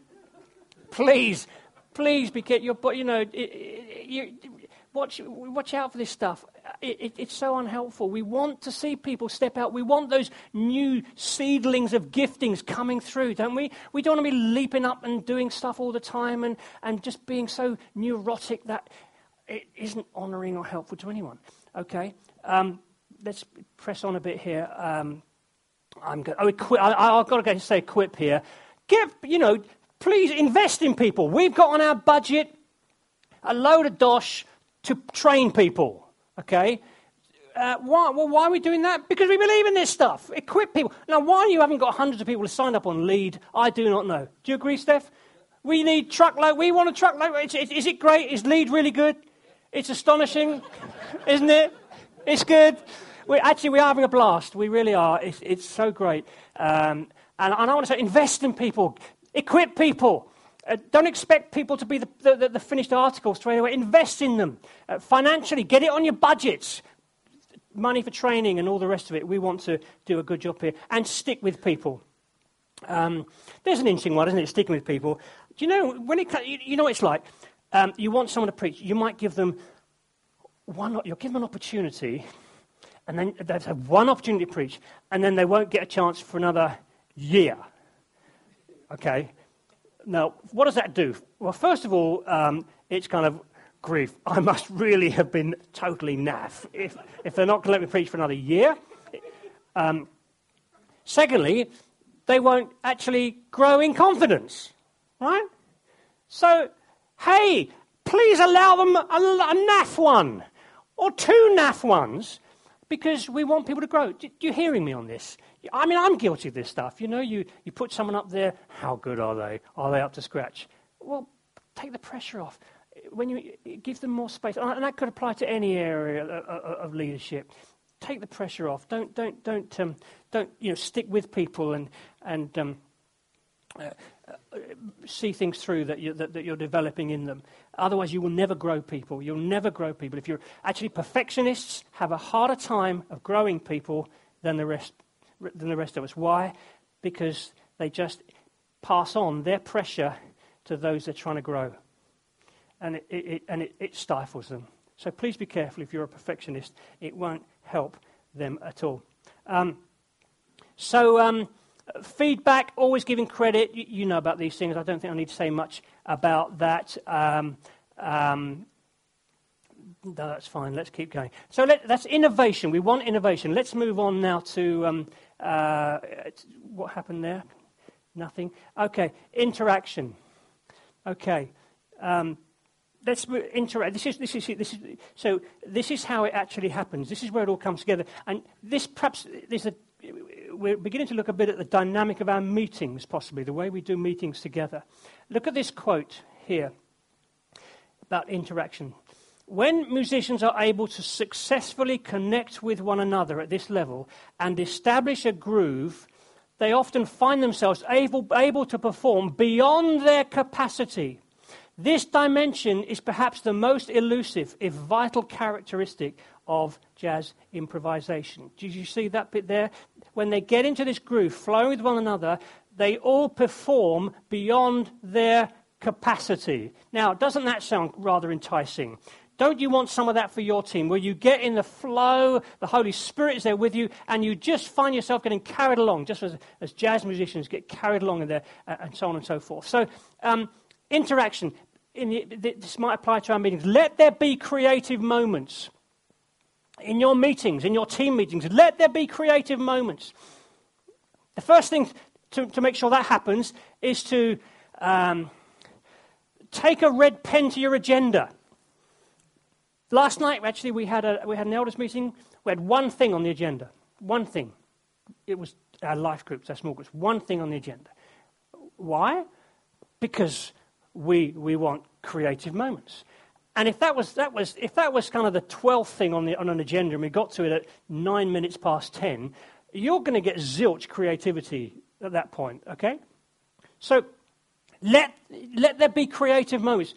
please, please be careful. But you know, it, it, you watch watch out for this stuff. It, it, it's so unhelpful. We want to see people step out. We want those new seedlings of giftings coming through, don't we? We don't want to be leaping up and doing stuff all the time and, and just being so neurotic that it isn't honouring or helpful to anyone. Okay, um, let's press on a bit here. Um, I'm go- oh, equi- I, I've got to say equip here. Get, you know, please invest in people. We've got on our budget a load of dosh to train people. Okay, uh, why? Well, why are we doing that? Because we believe in this stuff. Equip people. Now, why you haven't got hundreds of people signed up on Lead, I do not know. Do you agree, Steph? We need truckload. We want a truckload. It's, it, is it great? Is Lead really good? It's astonishing, isn't it? It's good. We actually, we are having a blast. We really are. It's, it's so great. Um, and, and I want to say, invest in people. Equip people. Uh, don't expect people to be the, the, the finished article straight away. Invest in them uh, financially. Get it on your budgets. Money for training and all the rest of it. We want to do a good job here. And stick with people. Um, there's an interesting one, isn't it? Sticking with people. Do you know, when it, you, you know what it's like? Um, you want someone to preach. You might give them one, you'll give them an opportunity, and then they've had one opportunity to preach, and then they won't get a chance for another year. Okay. Now, what does that do? Well, first of all, um, it's kind of grief. I must really have been totally naff if, if they're not going to let me preach for another year. Um, secondly, they won't actually grow in confidence, right? So, hey, please allow them a, a naff one or two naff ones because we want people to grow. Do, you're hearing me on this? I mean, I'm guilty of this stuff. You know, you, you put someone up there, how good are they? Are they up to scratch? Well, take the pressure off. When you give them more space, and that could apply to any area of leadership. Take the pressure off. Don't, don't, don't, um, don't. You know, stick with people and and um, uh, uh, see things through that, you, that that you're developing in them. Otherwise, you will never grow people. You'll never grow people. If you're actually perfectionists, have a harder time of growing people than the rest. than the rest of us. Why? Because they just pass on their pressure to those they're trying to grow. And it, it, it, and it, it stifles them. So please be careful if you're a perfectionist. It won't help them at all. Um, so um, feedback, always giving credit. You, you know about these things. I don't think I need to say much about that. Um, um, no, that's fine. Let's keep going. So let, that's innovation. We want innovation. Let's move on now to... Um, Uh, what happened there? Nothing. Okay, interaction. Okay, um, let's interact. This is this is this is so. This is how it actually happens. This is where it all comes together. And this perhaps there's a. We're beginning to look a bit at the dynamic of our meetings, possibly the way we do meetings together. Look at this quote here about interaction. When musicians are able to successfully connect with one another at this level and establish a groove, they often find themselves able, able to perform beyond their capacity. This dimension is perhaps the most elusive, if vital, characteristic of jazz improvisation. Did you see that bit there? When they get into this groove, flowing with one another, they all perform beyond their capacity. Now, doesn't that sound rather enticing? Don't you want some of that for your team, where you get in the flow, the Holy Spirit is there with you, and you just find yourself getting carried along, just as, as jazz musicians get carried along in there, uh, and so on and so forth. So um, interaction, in the, this might apply to our meetings. Let there be creative moments. In your meetings, in your team meetings, let there be creative moments. The first thing to, to make sure that happens is to um, take a red pen to your agenda. Last night, actually, we had a we had an elders meeting. We had one thing on the agenda. One thing. It was our life groups, our small groups. One thing on the agenda. Why? Because we we want creative moments. And if that was that was if that was kind of the twelfth thing on the on an agenda, and we got to it at nine minutes past ten, you're going to get zilch creativity at that point. Okay. So let let there be creative moments.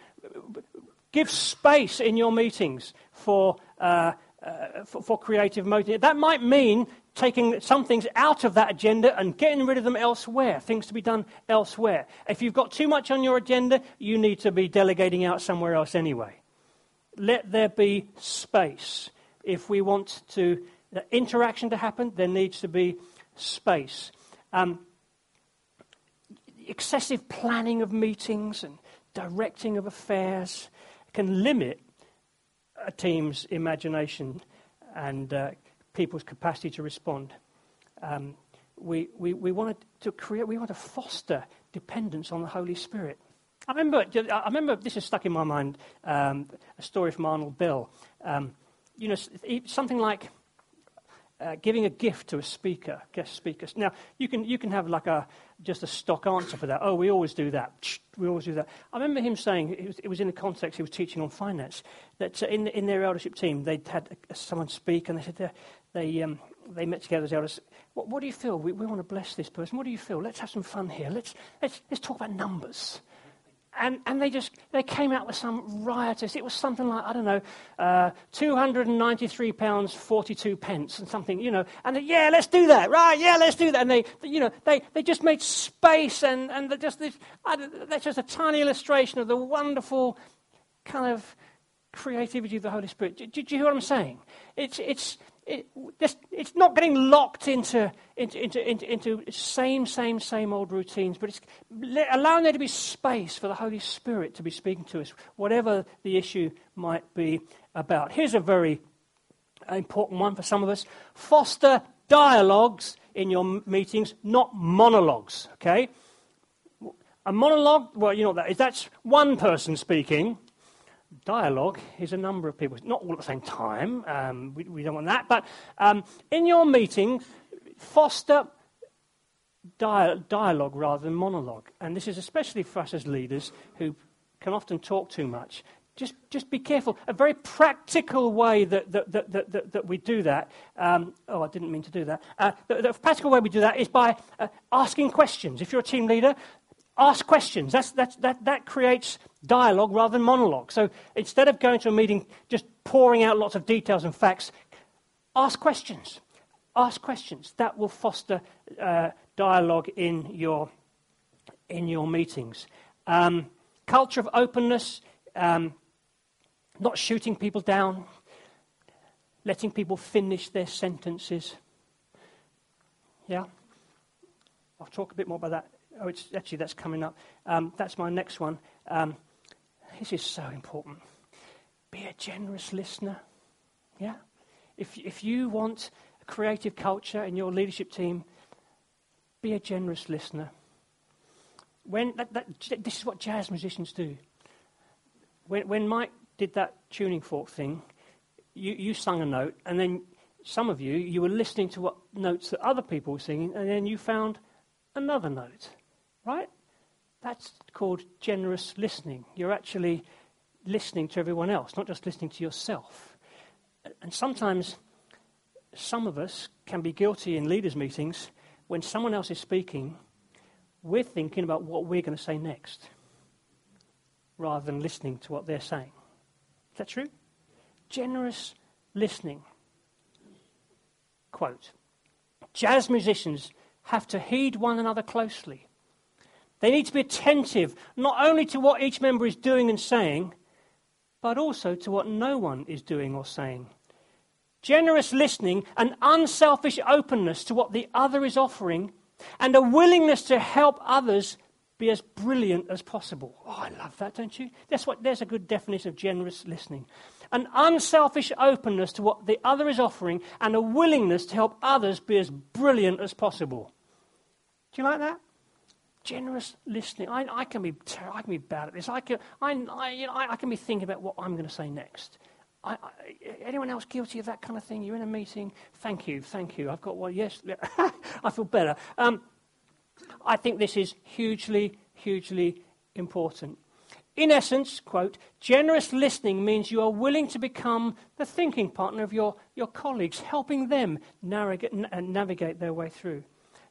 Give space in your meetings for, uh, uh, for for creative motive. That might mean taking some things out of that agenda and getting rid of them elsewhere, things to be done elsewhere. If you've got too much on your agenda, you need to be delegating out somewhere else anyway. Let there be space. If we want to the interaction to happen, there needs to be space. Um, excessive planning of meetings and directing of affairs can limit a team's imagination and uh, people's capacity to respond. Um, we we, we want to create. We want to foster dependence on the Holy Spirit. I remember. I remember. This is stuck in my mind. Um, a story from Arnold Bill. Um, you know, something like uh, giving a gift to a speaker, guest speakers. Now, you can you can have like a just a stock answer for that. Oh, we always do that. We always do that. I remember him saying, it was, it was in the context he was teaching on finance, that in in their eldership team, they'd had someone speak, and they said they um, they met together as elders. What, what do you feel? We, we want to bless this person. What do you feel? Let's have some fun here. Let's let's let's talk about numbers. And and they just, they came out with some riotous, it was something like, I don't know, uh, two hundred ninety-three pounds forty-two pence and something, you know, and they, yeah, let's do that, right, yeah, let's do that. And they, you know, they, they just made space and, and just this, I, that's just a tiny illustration of the wonderful kind of creativity of the Holy Spirit. Do, do, do you hear what I'm saying? It's, it's, it, it's not getting locked into into, into into into same, same, same old routines, but it's allowing there to be space for the Holy Spirit to be speaking to us, whatever the issue might be about. Here's a very important one for some of us. Foster dialogues in your meetings, not monologues, okay? A monologue, well, you know what that is. That's one person speaking. Dialogue is a number of people. It's not all at the same time. Um, we, we don't want that. But um, in your meeting, foster dia- dialogue rather than monologue. And this is especially for us as leaders who can often talk too much. Just just be careful. A very practical way that that that that, that we do that. Um, oh, I didn't mean to do that. Uh, the, the practical way we do that is by uh, asking questions. If you're a team leader, ask questions. That's, that's, that, that creates dialogue rather than monologue. So instead of going to a meeting just pouring out lots of details and facts, ask questions. Ask questions. That will foster uh, dialogue in your in your meetings. Um, culture of openness, um, not shooting people down, letting people finish their sentences. Yeah? I'll talk a bit more about that. Oh, it's actually, that's coming up. Um, that's my next one. Um, this is so important. Be a generous listener. Yeah? If if you want a creative culture in your leadership team, be a generous listener. When that, that, this is what jazz musicians do. When when Mike did that tuning fork thing, you, you sung a note, and then some of you, you were listening to what notes that other people were singing, and then you found another note. Right? That's called generous listening. You're actually listening to everyone else, not just listening to yourself. And sometimes some of us can be guilty in leaders' meetings when someone else is speaking, we're thinking about what we're going to say next rather than listening to what they're saying. Is that true? Generous listening. Quote, jazz musicians have to heed one another closely. They need to be attentive, not only to what each member is doing and saying, but also to what no one is doing or saying. Generous listening, an unselfish openness to what the other is offering, and a willingness to help others be as brilliant as possible. Oh, I love that, don't you? That's what. There's a good definition of generous listening. An unselfish openness to what the other is offering, and a willingness to help others be as brilliant as possible. Do you like that? Generous listening. I, I can be ter- I can be bad at this. I can I, I you know I, I can be thinking about what I'm going to say next. I, I, anyone else guilty of that kind of thing? You're in a meeting. Thank you, thank you. I've got one. Yes, I feel better. Um, I think this is hugely, hugely important. In essence, quote, generous listening means you are willing to become the thinking partner of your, your colleagues, helping them navigate, navigate their way through.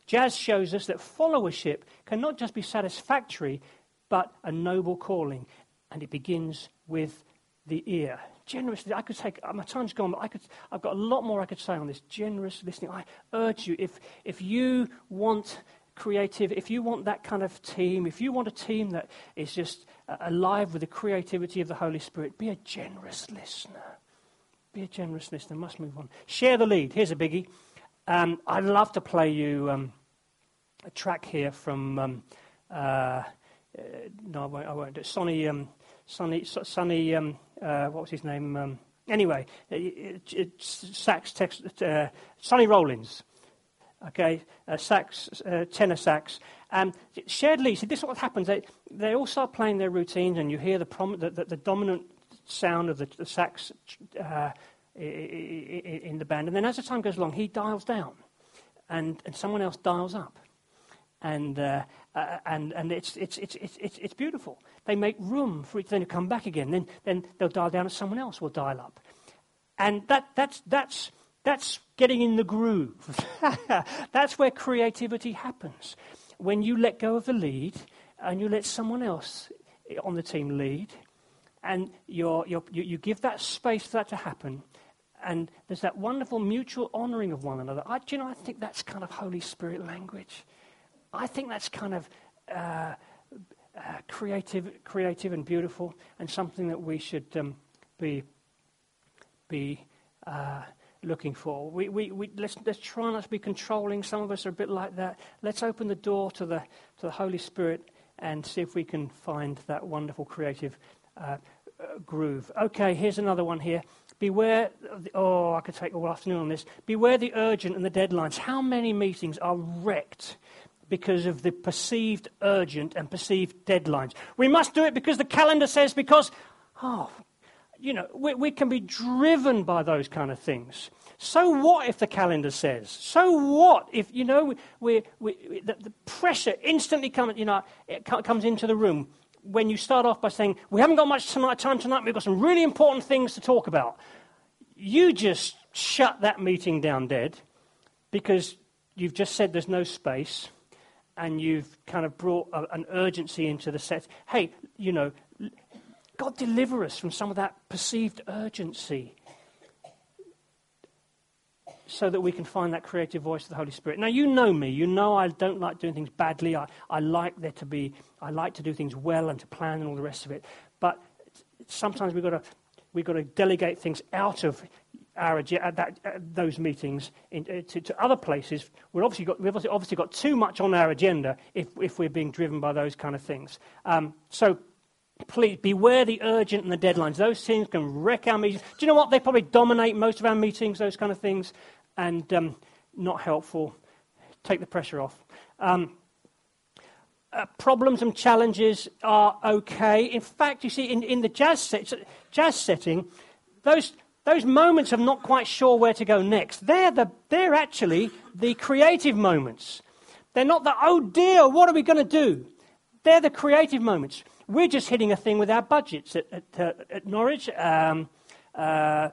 Jazz shows us that followership can not just be satisfactory, but a noble calling, and it begins with the ear. Generous, I could take, my time's gone, but I could, I've got a lot more I could say on this. Generous listening. I urge you, if if you want creative, if you want that kind of team, if you want a team that is just uh, alive with the creativity of the Holy Spirit, be a generous listener. Be a generous listener. Must move on. Share the lead. Here's a biggie. Um, I'd love to play you um, a track here from. Um, uh, uh, no, I won't. I won't do it. Sonny. Um, Sonny. Sonny. Um, uh, what was his name? Um, anyway, it, it, sax. Text, uh, Sonny Rollins. Okay, uh, sax, uh, tenor sax. Um, shared lead. See, this is what happens. They, they all start playing their routines, and you hear the, prom- the, the, the dominant sound of the, the sax uh, in the band. And then as the time goes along, he dials down, and, and someone else dials up. And uh, uh, and and it's it's it's it's it's beautiful. They make room for each. Then to come back again. Then then they'll dial down, and someone else will dial up. And that that's that's that's getting in the groove. That's where creativity happens. When you let go of the lead and you let someone else on the team lead, and you're, you're, you you give that space for that to happen. And there's that wonderful mutual honouring of one another. I, do you know, I think that's kind of Holy Spirit language. I think that's kind of uh, uh, creative, creative and beautiful, and something that we should um, be be uh, looking for. We we, we let's, let's try not to be controlling. Some of us are a bit like that. Let's open the door to the to the Holy Spirit and see if we can find that wonderful creative uh, groove. Okay, here's another one here. Beware, of the, oh, I could take all afternoon on this. Beware the urgent and the deadlines. How many meetings are wrecked because of the perceived urgent and perceived deadlines? We must do it because the calendar says, because, oh, you know, we, we can be driven by those kind of things. So what if the calendar says? So what if, you know, we, we, we, the, the pressure instantly comes, you know, it comes into the room when you start off by saying, we haven't got much tonight, time tonight, we've got some really important things to talk about. You just shut that meeting down dead because you've just said there's no space. And you've kind of brought a, an urgency into the set. Hey, you know, God deliver us from some of that perceived urgency so that we can find that creative voice of the Holy Spirit. Now, you know me. You know I don't like doing things badly. I, I like there to be, I like to do things well and to plan and all the rest of it. But sometimes we've got to, we've got to delegate things out of Our, at that, at those meetings in, uh, to, to other places. We're obviously got, we've obviously got too much on our agenda if, if we're being driven by those kind of things. Um, so please beware the urgent and the deadlines. Those things can wreck our meetings. Do you know what? They probably dominate most of our meetings, those kind of things, and um, not helpful. Take the pressure off. Um, Uh, problems and challenges are okay. In fact, you see, in, in the jazz, set, jazz setting, those those moments of not quite sure where to go next, they're the they're actually the creative moments. They're not the, oh dear, what are we going to do? They're the creative moments. We're just hitting a thing with our budgets at, at, uh, at Norwich. Um, uh,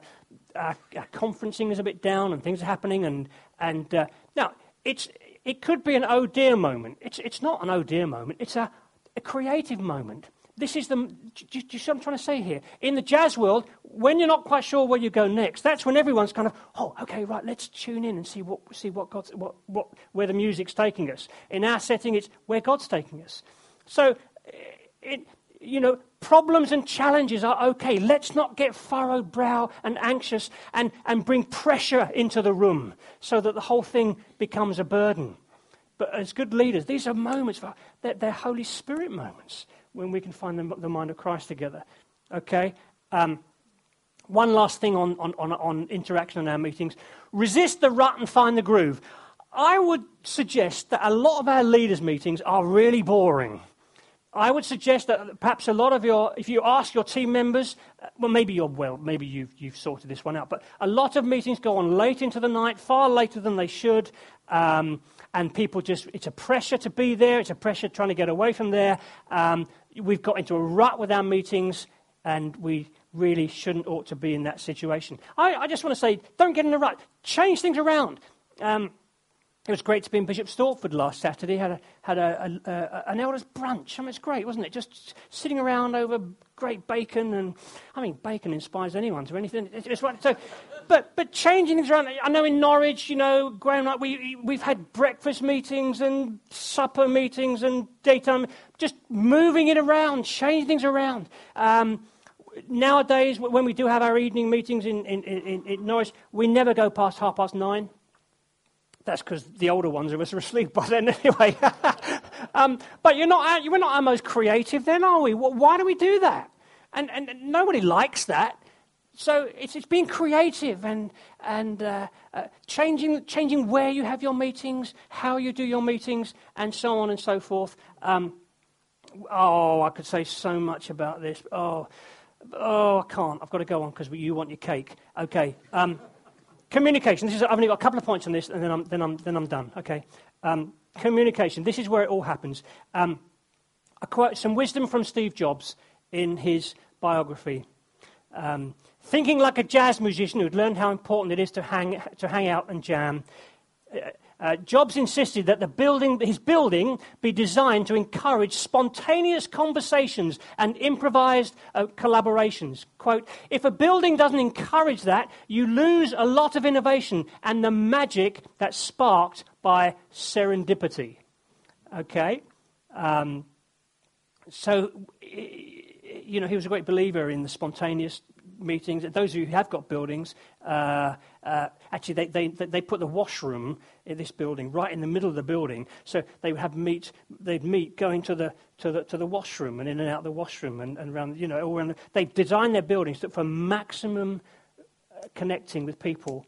our, our conferencing is a bit down, and things are happening. And and uh, now it's. It could be an oh dear moment. It's it's not an oh dear moment. It's a, a creative moment. This is the. Do you, do you see what I'm trying to say here? In the jazz world, when you're not quite sure where you go next, that's when everyone's kind of, oh, okay, right. Let's tune in and see what see what God's what what where the music's taking us. In our setting, it's where God's taking us. So, it, you know, problems and challenges are okay. Let's not get furrowed brow and anxious and, and bring pressure into the room so that the whole thing becomes a burden. But as good leaders, these are moments, for, they're, they're Holy Spirit moments when we can find the, the mind of Christ together. Okay? Um, one last thing on, on, on, on interaction in our meetings. Resist the rut and find the groove. I would suggest that a lot of our leaders' meetings are really boring. I would suggest that perhaps a lot of your, if you ask your team members, well, maybe you're well, maybe you've you've sorted this one out. But a lot of meetings go on late into the night, far later than they should, um, and people just, it's a pressure to be there, it's a pressure trying to get away from there. Um, we've got into a rut with our meetings, and we really shouldn't ought to be in that situation. I, I just want to say, don't get in a rut. Change things around. Um, It was great to be in Bishop Stortford last Saturday. Had a had a, a, a an elders brunch. I mean, it's great, wasn't it? Just sitting around over great bacon, and I mean, bacon inspires anyone to anything. It's, it's right. So, but but changing things around. I know in Norwich, you know, Graham, like we we've had breakfast meetings and supper meetings and daytime. Just moving it around, changing things around. Um, nowadays, when we do have our evening meetings in in, in, in Norwich, we never go past half past nine. That's because the older ones of us are asleep by then anyway. um, but you're not, we're not our most creative then, are we? Why do we do that? And, and, and nobody likes that. So it's, it's being creative and, and uh, uh, changing, changing where you have your meetings, how you do your meetings, and so on and so forth. Um, oh, I could say so much about this. Oh, oh, I can't, I've got to go on because you want your cake. Okay. Um, communication. This is, I've only got a couple of points on this, and then I'm then I'm then I'm done. Okay. Um, communication. This is where it all happens. Um, I quote some wisdom from Steve Jobs in his biography. Um, thinking like a jazz musician who'd learned how important it is to hang to hang out and jam. Uh, Uh, Jobs insisted that the building, his building be designed to encourage spontaneous conversations and improvised uh, collaborations. Quote, if a building doesn't encourage that, you lose a lot of innovation and the magic that's sparked by serendipity. Okay? Um, so, you know, he was a great believer in the spontaneous meetings. Those of you who have got buildings, uh, uh, actually they, they they put the washroom in this building right in the middle of the building, so they would have meet they'd meet going to the to the to the washroom and in and out the washroom and, and around, you know, all around the, they designed their buildings for maximum connecting with people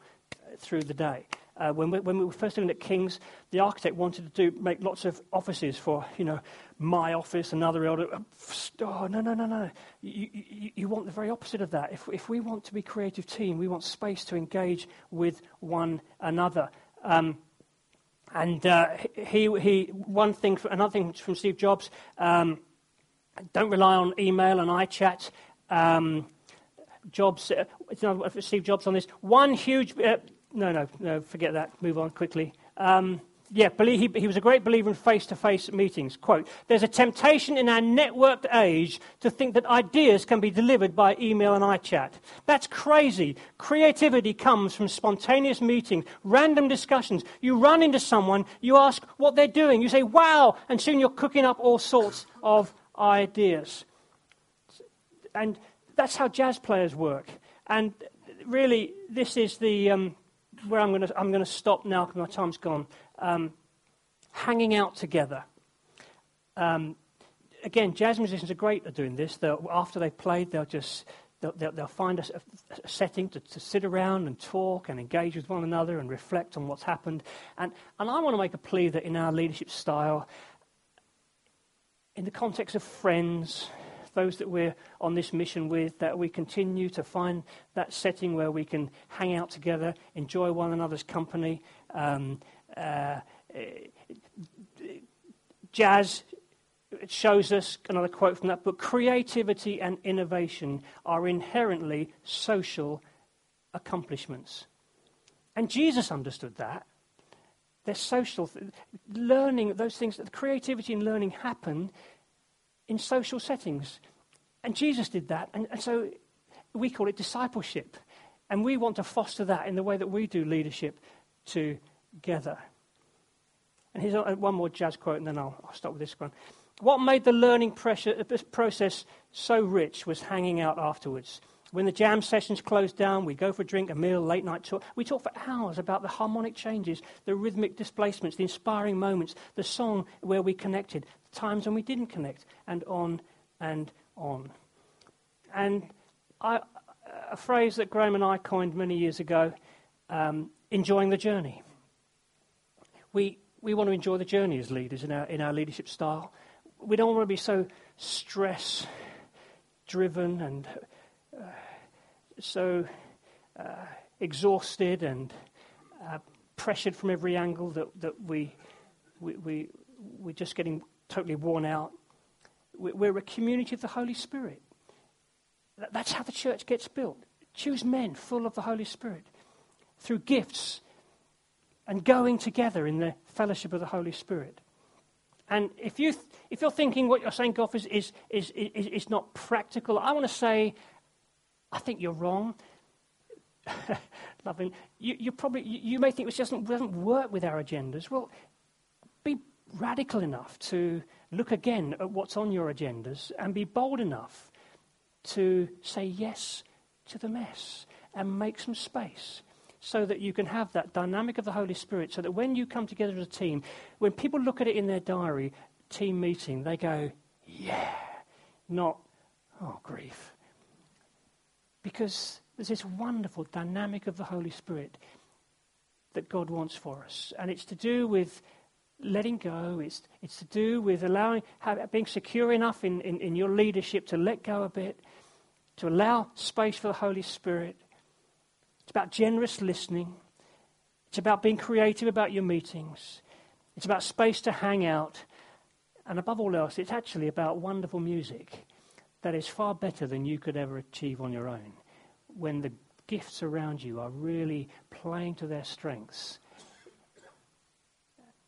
through the day. Uh, when we, when we were first looking at King's, the architect wanted to do make lots of offices for, you know, my office, another elder. Oh, no, no, no, no. You, you, you want the very opposite of that. If if we want to be a creative team, we want space to engage with one another. Um, and uh, he he one thing another thing from Steve Jobs. Um, don't rely on email and iChat. Um, Jobs, uh, Steve Jobs on this one huge. Uh, No, no, no, forget that. Move on quickly. Um, yeah, believe, he, he was a great believer in face-to-face meetings. Quote, there's a temptation in our networked age to think that ideas can be delivered by email and iChat. That's crazy. Creativity comes from spontaneous meetings, random discussions. You run into someone, you ask what they're doing, you say, wow, and soon you're cooking up all sorts of ideas. And that's how jazz players work. And really, this is the... Um, where I'm going to I'm going to stop now because my time's gone. Um, hanging out together. Um, again, jazz musicians are great at doing this. They'll, after they've played, they'll just they'll, they'll, they'll find a, a setting to, to sit around and talk and engage with one another and reflect on what's happened. And and I want to make a plea that in our leadership style, in the context of friends, those that we're on this mission with, that we continue to find that setting where we can hang out together, enjoy one another's company. Um, uh, jazz shows us, another quote from that book, creativity and innovation are inherently social accomplishments. And Jesus understood that. They're social. Th- learning, those things, that creativity and learning happen in social settings. And Jesus did that. And, and so we call it discipleship. And we want to foster that in the way that we do leadership together. And here's one more jazz quote, and then I'll, I'll stop with this one. What made the learning pressure, process so rich was hanging out afterwards. When the jam sessions closed down, we go for a drink, a meal, late night talk. We talk for hours about the harmonic changes, the rhythmic displacements, the inspiring moments, the song where we connected, the times when we didn't connect, and on and on. And I, a phrase that Graham and I coined many years ago, um, enjoying the journey. We we want to enjoy the journey as leaders in our in our leadership style. We don't want to be so stress-driven and Uh, so uh, exhausted and uh, pressured from every angle that, that we, we, we, we're just getting totally worn out. We're a community of the Holy Spirit. That's how the church gets built. Choose men full of the Holy Spirit through gifts and going together in the fellowship of the Holy Spirit. And if, you th- if you're thinking what you're saying, Goff, is, is, is, is, is not practical, I want to say... I think you're wrong. Loving you. You probably you, you may think this doesn't doesn't work with our agendas. Well, be radical enough to look again at what's on your agendas, and be bold enough to say yes to the mess and make some space, so that you can have that dynamic of the Holy Spirit. So that when you come together as a team, when people look at it in their diary, team meeting, they go, yeah, not oh grief. Because there's this wonderful dynamic of the Holy Spirit that God wants for us. And it's to do with letting go. It's it's to do with allowing, being secure enough in, in, in your leadership to let go a bit to allow space for the Holy Spirit. It's about generous listening. It's about being creative about your meetings. It's about space to hang out. And above all else, it's actually about wonderful music that is far better than you could ever achieve on your own, when the gifts around you are really playing to their strengths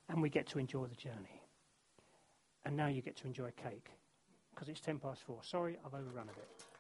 and we get to enjoy the journey. And now you get to enjoy cake because it's ten past four. Sorry, I've overrun a bit.